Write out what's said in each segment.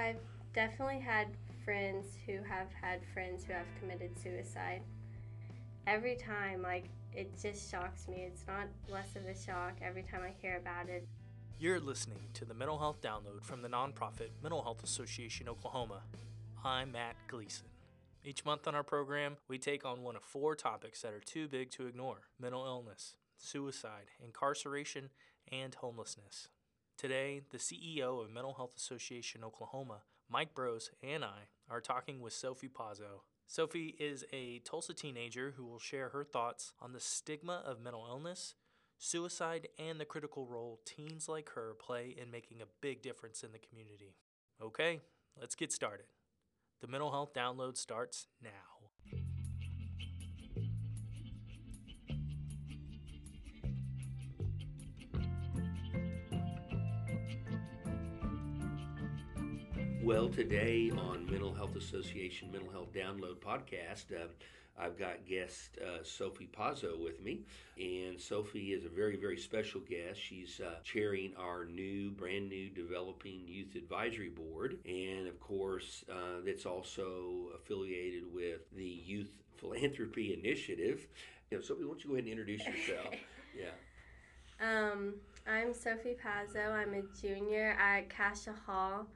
I've definitely had friends who have had friends who have committed suicide. Every time, it just shocks me. It's not less of a shock every time I hear about it. You're listening to the Mental Health Download from the nonprofit Mental Health Association, Oklahoma. I'm Matt Gleason. Each month on our program, we take on one of four topics that are too big to ignore: mental illness, suicide, incarceration, and homelessness. Today, the CEO of Mental Health Association Oklahoma, Mike Brose, and I are talking with Sophie Pazzo. Sophie is a Tulsa teenager who will share her thoughts on the stigma of mental illness, suicide, and the critical role teens like her play in making a big difference in the community. Okay, let's get started. The Mental Health Download starts now. Well, today on Mental Health Association Mental Health Download podcast, I've got guest Sophie Pazzo with me, and Sophie is a very, very special guest. She's chairing our brand new Developing Youth Advisory Board, and of course, that's also affiliated with the Youth Philanthropy Initiative. Sophie, why don't you go ahead and introduce yourself? Yeah. I'm Sophie Pazzo. I'm a junior at Casha Hall.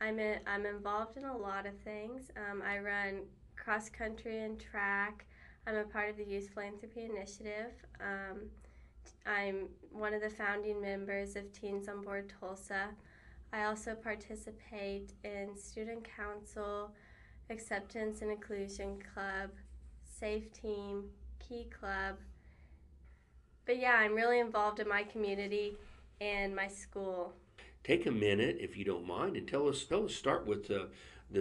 I'm involved in a lot of things. I run cross-country and track. I'm a part of the Youth Philanthropy Initiative. I'm one of the founding members of Teens on Board Tulsa. I also participate in Student Council, Acceptance and Inclusion Club, Safe Team, Key Club. But yeah, I'm really involved in my community and my school. Take a minute, if you don't mind, and tell us start with the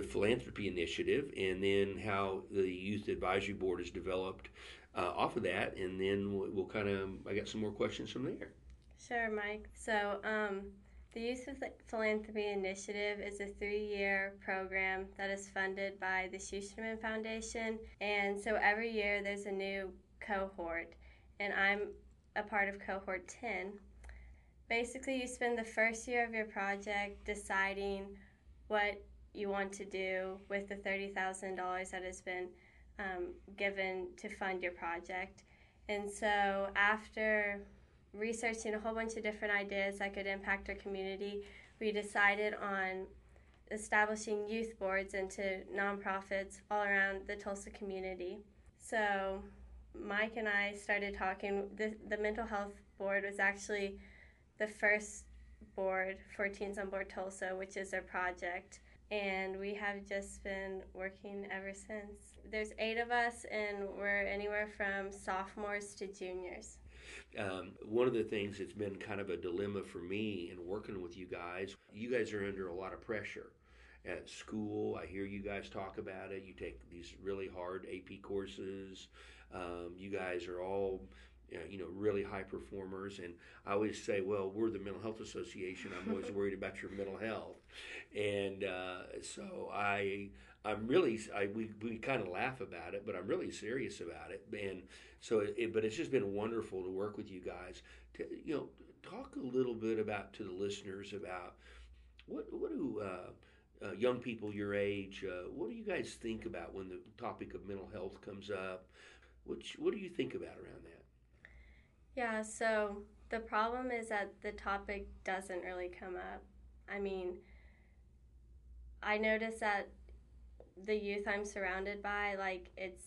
philanthropy initiative and then how the Youth Advisory Board is developed off of that, and then we'll I got some more questions from there. Sure, Mike. So the Youth Philanthropy Initiative is a 3-year program that is funded by the Schusterman Foundation, and so every year there's a new cohort, and I'm a part of cohort 10. Basically, you spend the first year of your project deciding what you want to do with the $30,000 that has been given to fund your project. And so after researching a whole bunch of different ideas that could impact our community, we decided on establishing youth boards into nonprofits all around the Tulsa community. So Mike and I started talking. The mental health board was actually the first board for Teens on Board Tulsa, which is our project, and we have just been working ever since. There's 8 of us, and we're anywhere from sophomores to juniors. One of the things that's been kind of a dilemma for me in working with you guys are under a lot of pressure. At school, I hear you guys talk about it. You take these really hard AP courses. You guys are all really high performers, and I always say, well, we're the Mental Health Association. I'm always worried about your mental health, and so we kind of laugh about it, but I'm really serious about it. And so, but it's just been wonderful to work with you guys. To talk a little bit to the listeners about what do young people your age, what do you guys think about when the topic of mental health comes up? What do you think about around that? Yeah, so the problem is that the topic doesn't really come up. I mean, I notice that the youth I'm surrounded by, it's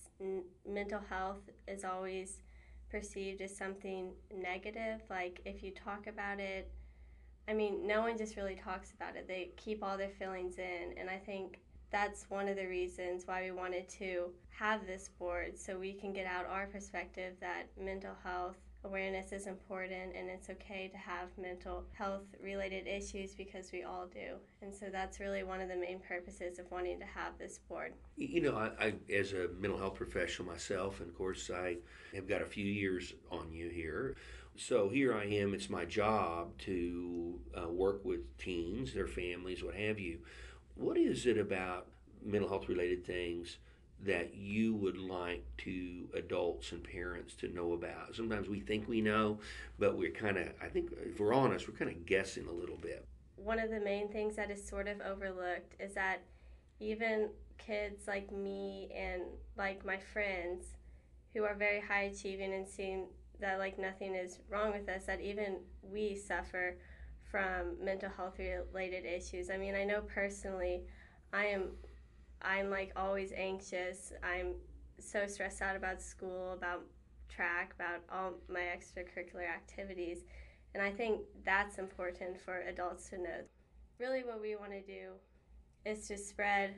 mental health is always perceived as something negative. If you talk about it, no one just really talks about it. They keep all their feelings in, and I think that's one of the reasons why we wanted to have this board, so we can get out our perspective that mental health awareness is important, and it's okay to have mental health related issues because we all do. And so that's really one of the main purposes of wanting to have this board. I as a mental health professional myself, and of course I have got a few years on you here, so here I am, it's my job to work with teens, their families, what have you. What is it about mental health related things that you would like to adults and parents to know about? Sometimes we think we know, but I think if we're honest, we're kind of guessing a little bit. one of the main things that is sort of overlooked is that even kids like me and like my friends who are very high achieving and seem that like nothing is wrong with us, that even we suffer from mental health related issues. I mean, I know personally I'm like always anxious. I'm so stressed out about school, about track, about all my extracurricular activities. And I think that's important for adults to know. Really what we want to do is to spread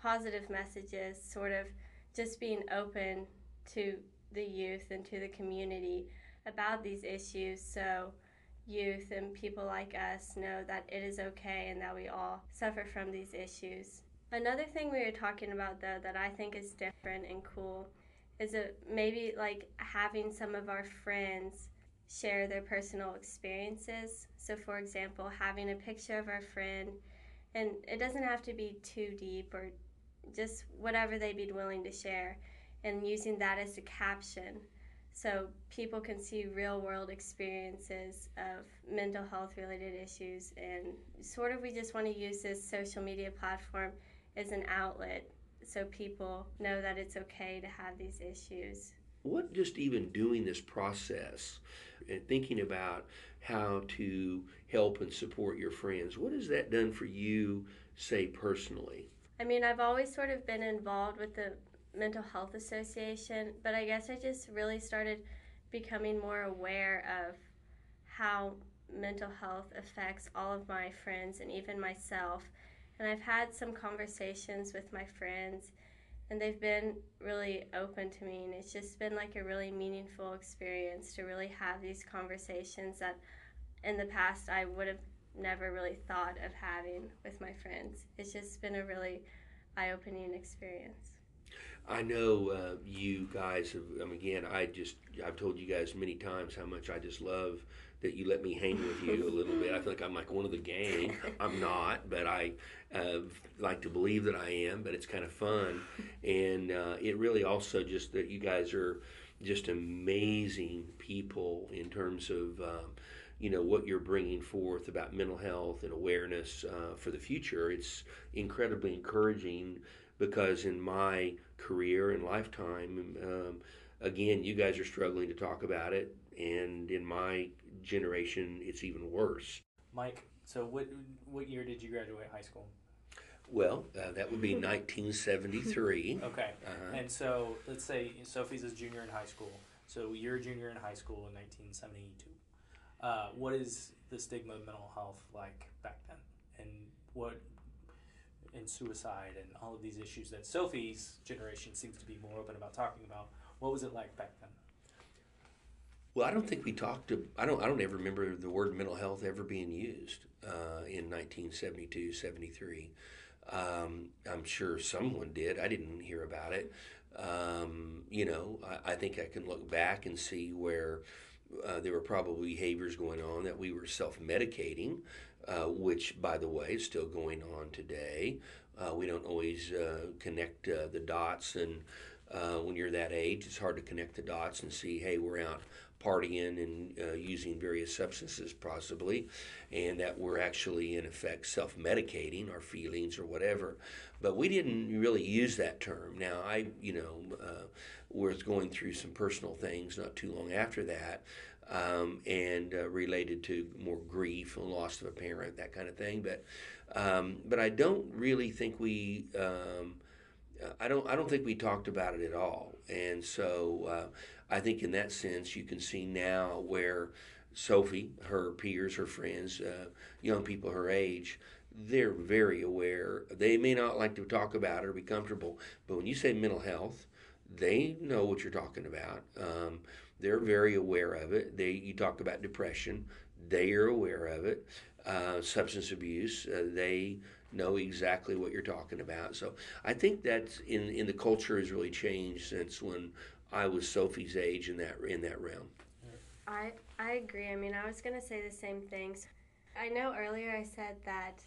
positive messages, sort of just being open to the youth and to the community about these issues, so youth and people like us know that it is okay and that we all suffer from these issues. Another thing we were talking about, though, that I think is different and cool is maybe like having some of our friends share their personal experiences. So, for example, having a picture of our friend, and it doesn't have to be too deep or just whatever they'd be willing to share, and using that as a caption so people can see real-world experiences of mental health-related issues. And sort of we just want to use this social media platform as an outlet so people know that it's okay to have these issues. What just even doing this process and thinking about how to help and support your friends, what has that done for you, say, personally? I mean, I've always sort of been involved with the Mental Health Association, but I guess I just really started becoming more aware of how mental health affects all of my friends and even myself. And I've had some conversations with my friends, and they've been really open to me, and it's just been like a really meaningful experience to really have these conversations that in the past I would have never really thought of having with my friends. It's just been a really eye-opening experience. I know you guys have, again, I've told you guys many times how much I just love that you let me hang with you a little bit. I feel like I'm like one of the gang. I'm not, but I like to believe that I am, but it's kind of fun. And it really also just that you guys are just amazing people in terms of, you know, what you're bringing forth about mental health and awareness for the future. It's incredibly encouraging. Because in my career and lifetime, again, you guys are struggling to talk about it, and in my generation, it's even worse. Mike, so what year did you graduate high school? Well, that would be 1973. Okay, and so let's say Sophie's a junior in high school, so you're a junior in high school in 1972. What is the stigma of mental health like back then, and what... and suicide and all of these issues that Sophie's generation seems to be more open about talking about. What was it like back then? Well, I don't think we talked to, I don't ever remember the word mental health ever being used in 1972, 73. I'm sure someone did. I didn't hear about it. You know, I think I can look back and see where there were probably behaviors going on that we were self-medicating, which, by the way, is still going on today. We don't always connect the dots, and when you're that age, it's hard to connect the dots and see, hey, we're out partying and using various substances possibly, and that we're actually, in effect, self-medicating our feelings or whatever. But we didn't really use that term. Now, I, you know, was going through some personal things not too long after that, and related to more grief and loss of a parent, that kind of thing. But I don't really think we, I don't think we talked about it at all. And so I think in that sense, you can see now where Sophie, her peers, her friends, young people her age, they're very aware. They may not like to talk about it or be comfortable, but when you say mental health, they know what you're talking about. They're very aware of it. You talk about depression, they are aware of it. Substance abuse, they know exactly what you're talking about. So I think that's in the culture has really changed since when I was Sophie's age in that realm. I agree. I mean, I was going to say the same things. I know earlier I said that,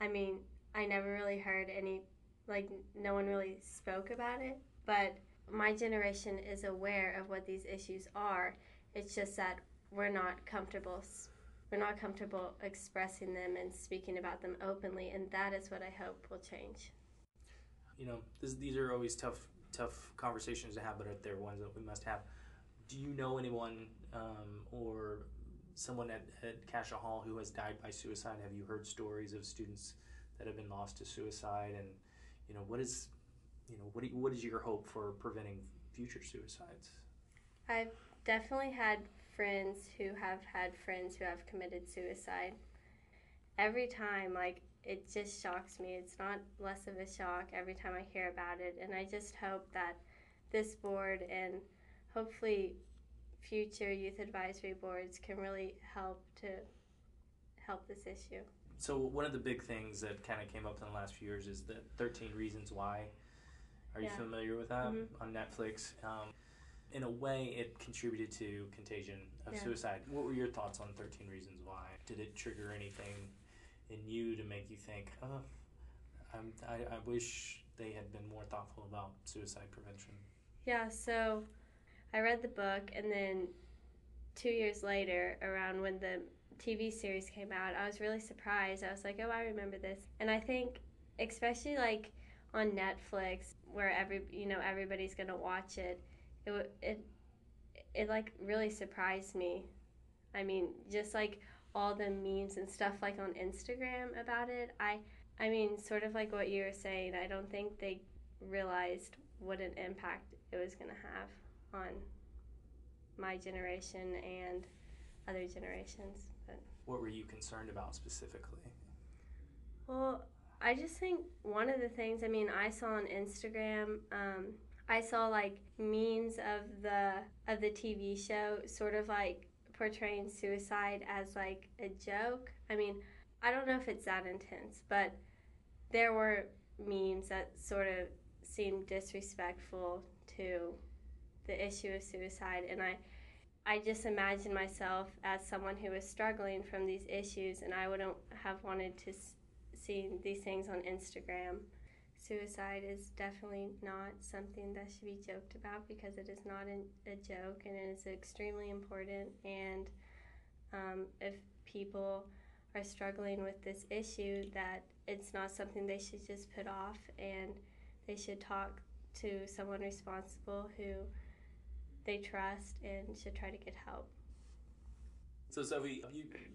I mean, I never really heard any, like, no one really spoke about it, but my generation is aware of what these issues are. It's just that we're not comfortable we're not comfortable expressing them and speaking about them openly, and that is what I hope will change. You know, these are always tough conversations to have, but they're ones that we must have. Do you know anyone or someone at Casha Hall who has died by suicide? Have you heard stories of students that have been lost to suicide? And you know, what is your hope for preventing future suicides? I've definitely had friends who have had friends who have committed suicide. Every time, like, it just shocks me. It's not less of a shock every time I hear about it. And I just hope that this board and hopefully future youth advisory boards can really help this issue. So one of the big things that kind of came up in the last few years is the 13 Reasons Why. Are you familiar with that? Mm-hmm. On Netflix. In a way, it contributed to contagion of suicide. What were your thoughts on 13 Reasons Why? Did it trigger anything in you to make you think, oh, I wish they had been more thoughtful about suicide prevention? Yeah, so I read the book, and then 2 years later, around when the TV series came out, I was really surprised. I was like, oh, I remember this. And I think especially like on Netflix, where everybody's going to watch it, it like really surprised me. I mean, just like all the memes and stuff like on Instagram about it, I mean, sort of like what you were saying, I don't think they realized what an impact it was going to have on my generation and other generations. But what were you concerned about specifically? Well, I just think one of the things, I mean, I saw on Instagram, I saw like memes of the TV show sort of like portraying suicide as like a joke. I mean, I don't know if it's that intense, but there were memes that sort of seemed disrespectful to the issue of suicide, and I just imagined myself as someone who was struggling from these issues, and I wouldn't have wanted to see these things on Instagram. Suicide is definitely not something that should be joked about, because it is not a joke, and it is extremely important. And if people are struggling with this issue, that it's not something they should just put off, and they should talk to someone responsible who they trust and should try to get help. So Sophie,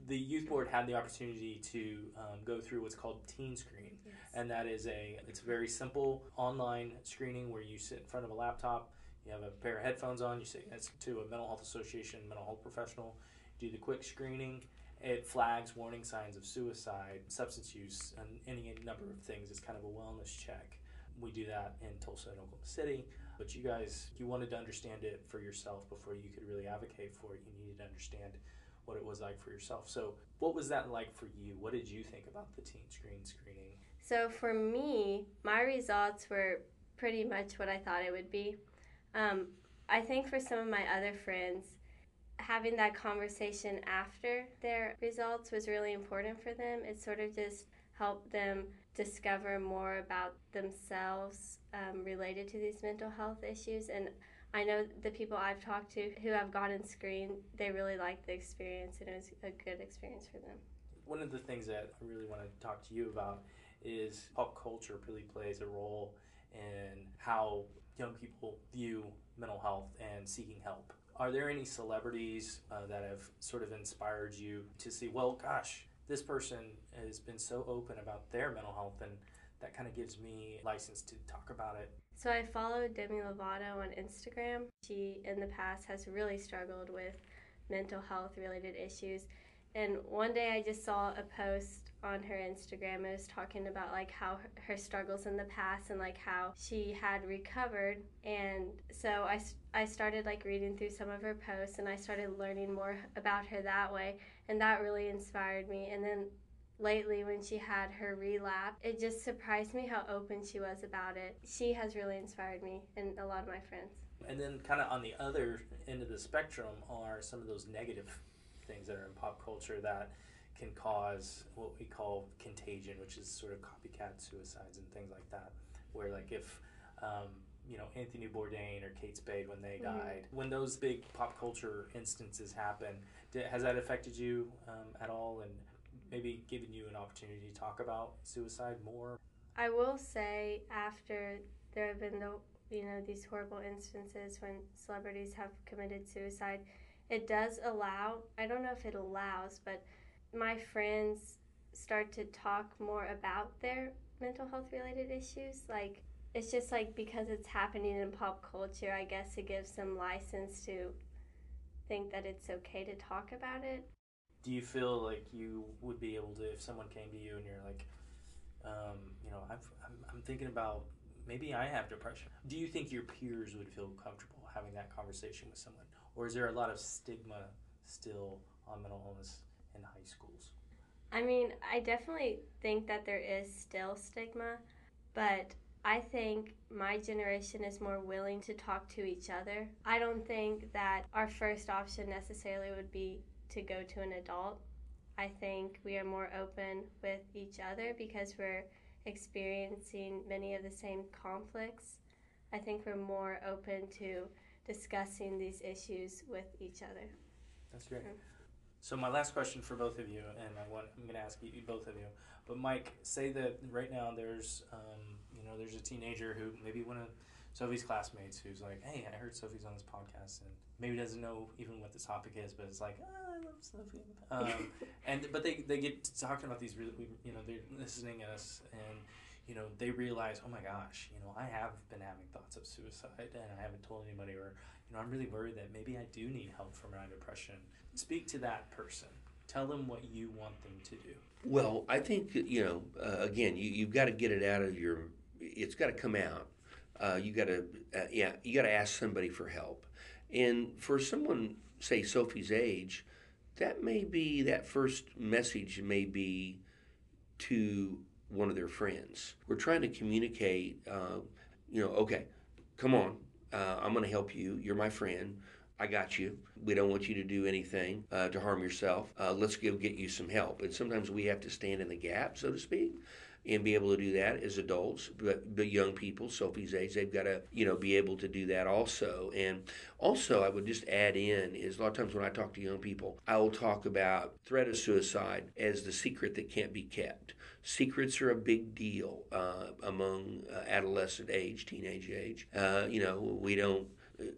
the youth board had the opportunity to go through what's called Teen Screen, and that is it's a very simple online screening where you sit in front of a laptop, you have a pair of headphones on, you say it's to a mental health association, mental health professional, do the quick screening, it flags warning signs of suicide, substance use, and any number of things. It's kind of a wellness check. We do that in Tulsa and Oklahoma City, but you wanted to understand it for yourself before you could really advocate for it. You needed to understand what it was like for yourself. So what was that like for you? What did you think about the Teen Screen screening? So for me, my results were pretty much what I thought it would be. I think for some of my other friends, having that conversation after their results was really important for them. It sort of just help them discover more about themselves related to these mental health issues. And I know the people I've talked to who have gotten screened, they really liked the experience, and it was a good experience for them. One of the things that I really want to talk to you about is pop culture really plays a role in how young people view mental health and seeking help. Are there any celebrities that have sort of inspired you to see, well, gosh, this person has been so open about their mental health, and that kind of gives me license to talk about it? So I followed Demi Lovato on Instagram. She, in the past, has really struggled with mental health-related issues. And one day I just saw a post on her Instagram. It was talking about like how her struggles in the past and like how she had recovered. And so I started like reading through some of her posts, and I started learning more about her that way. And that really inspired me. And then lately when she had her relapse, it just surprised me how open she was about it. She has really inspired me and a lot of my friends. And then kind of on the other end of the spectrum are some of those negative things that are in pop culture that can cause what we call contagion, which is sort of copycat suicides and things like that, where like if you know, Anthony Bourdain or Kate Spade when they died. When those big pop culture instances happen, has that affected you at all, and maybe given you an opportunity to talk about suicide more? I will say, after there have been these horrible instances when celebrities have committed suicide, it does allow, I don't know if it allows, but my friends start to talk more about their mental health related issues. Like, it's just like, because it's happening in pop culture, I guess it gives some license to think that it's okay to talk about it. Do you feel like you would be able to, if someone came to you and you're like, I'm thinking about, maybe I have depression. Do you think your peers would feel comfortable having that conversation with someone? Or is there a lot of stigma still on mental illness in high schools? I mean, I definitely think that there is still stigma, but I think my generation is more willing to talk to each other. I don't think that our first option necessarily would be to go to an adult. I think we are more open with each other because we're experiencing many of the same conflicts. I think we're more open to discussing these issues with each other. That's great. Yeah. So my last question for both of you, and I'm going to ask you, both of you, but Mike, say that right now there's, there's a teenager who, maybe one of Sophie's classmates, who's like, hey, I heard Sophie's on this podcast, and maybe doesn't know even what the topic is, but it's like, oh, I love Sophie. But they get to talking about these, they're listening to us, and, they realize, oh my gosh, I have been having thoughts of suicide, and I haven't told anybody, or, I'm really worried that maybe I do need help from my depression. Speak to that person. Tell them what you want them to do. Well, I think, again, you've got to get it out of your, it's got to come out. You got to ask somebody for help. And for someone, say, Sophie's age, that may be, that first message may be to one of their friends. We're trying to communicate, okay, come on, I'm going to help you. You're my friend. I got you. We don't want you to do anything to harm yourself. Let's go get you some help. And sometimes we have to stand in the gap, so to speak, and be able to do that as adults, but young people, Sophie's age, they've got to, be able to do that also. And also, I would just add in is a lot of times when I talk to young people, I will talk about threat of suicide as the secret that can't be kept. Secrets are a big deal among adolescent age, teenage age. We don't,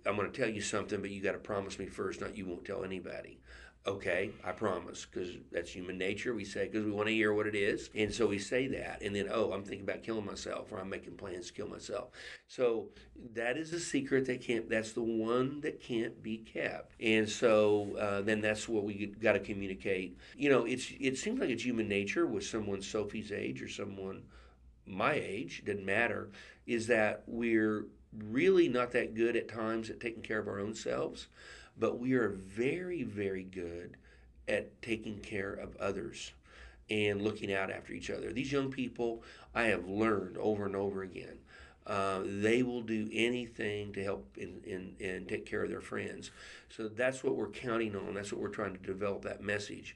I'm going to tell you something, but you got to promise me first, not you won't tell anybody. Okay, I promise, because that's human nature. We say, because we want to hear what it is. And so we say that. And then, I'm thinking about killing myself, or I'm making plans to kill myself. So that is a secret that's the one that can't be kept. And so then that's what we got to communicate. It seems like it's human nature with someone Sophie's age or someone my age, doesn't matter, is that we're really not that good at times at taking care of our own selves. But we are very, very good at taking care of others and looking out after each other. These young people, I have learned over and over again, they will do anything to help and take care of their friends. So that's what we're counting on. That's what we're trying to develop, that message.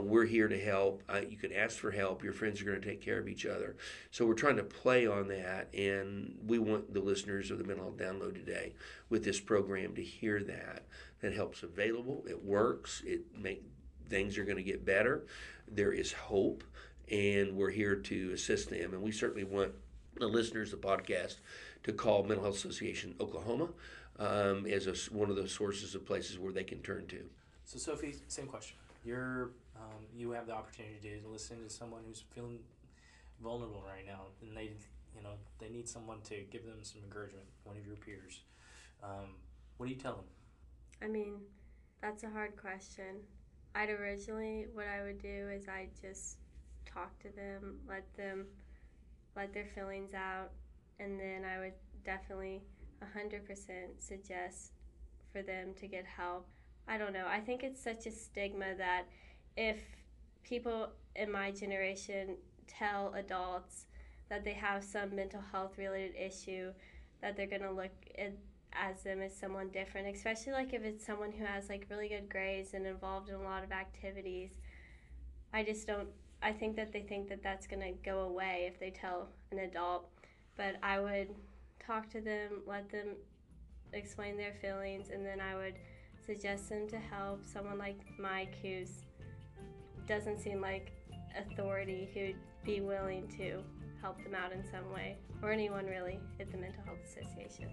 We're here to help. You can ask for help. Your friends are going to take care of each other. So we're trying to play on that, and we want the listeners of the Mental Health Download today with this program to hear that. That help's available. It works. Things are going to get better. There is hope, and we're here to assist them. And we certainly want the listeners of the podcast to call Mental Health Association Oklahoma as one of the sources of places where they can turn to. So, Sophie, same question. You have the opportunity to listen to someone who's feeling vulnerable right now, and they need someone to give them some encouragement, one of your peers. What do you tell them? I mean, that's a hard question. Originally, what I would do is I just talk to them, let their feelings out, and then I would definitely 100% suggest for them to get help. I don't know. I think it's such a stigma that if people in my generation tell adults that they have some mental health related issue, that they're going to look at them as someone different, especially like if it's someone who has like really good grades and involved in a lot of activities. I think that they think that that's going to go away if they tell an adult. But I would talk to them, let them explain their feelings, and then I would suggest them to help someone like Mike, who doesn't seem like authority, who'd be willing to help them out in some way, or anyone really at the Mental Health Association.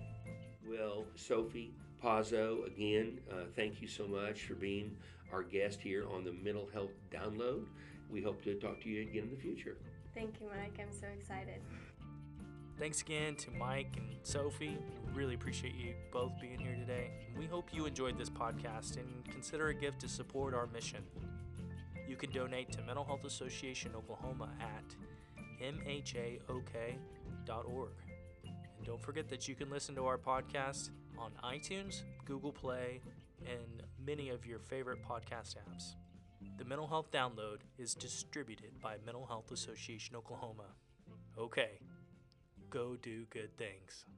Well, Sophie Pazzo, again, thank you so much for being our guest here on the Mental Health Download. We hope to talk to you again in the future. Thank you, Mike. I'm so excited. Thanks again to Mike and Sophie. We really appreciate you both being here today. We hope you enjoyed this podcast and consider a gift to support our mission. You can donate to Mental Health Association Oklahoma at mhaok.org. And don't forget that you can listen to our podcast on iTunes, Google Play, and many of your favorite podcast apps. The Mental Health Download is distributed by Mental Health Association Oklahoma. Okay, go do good things.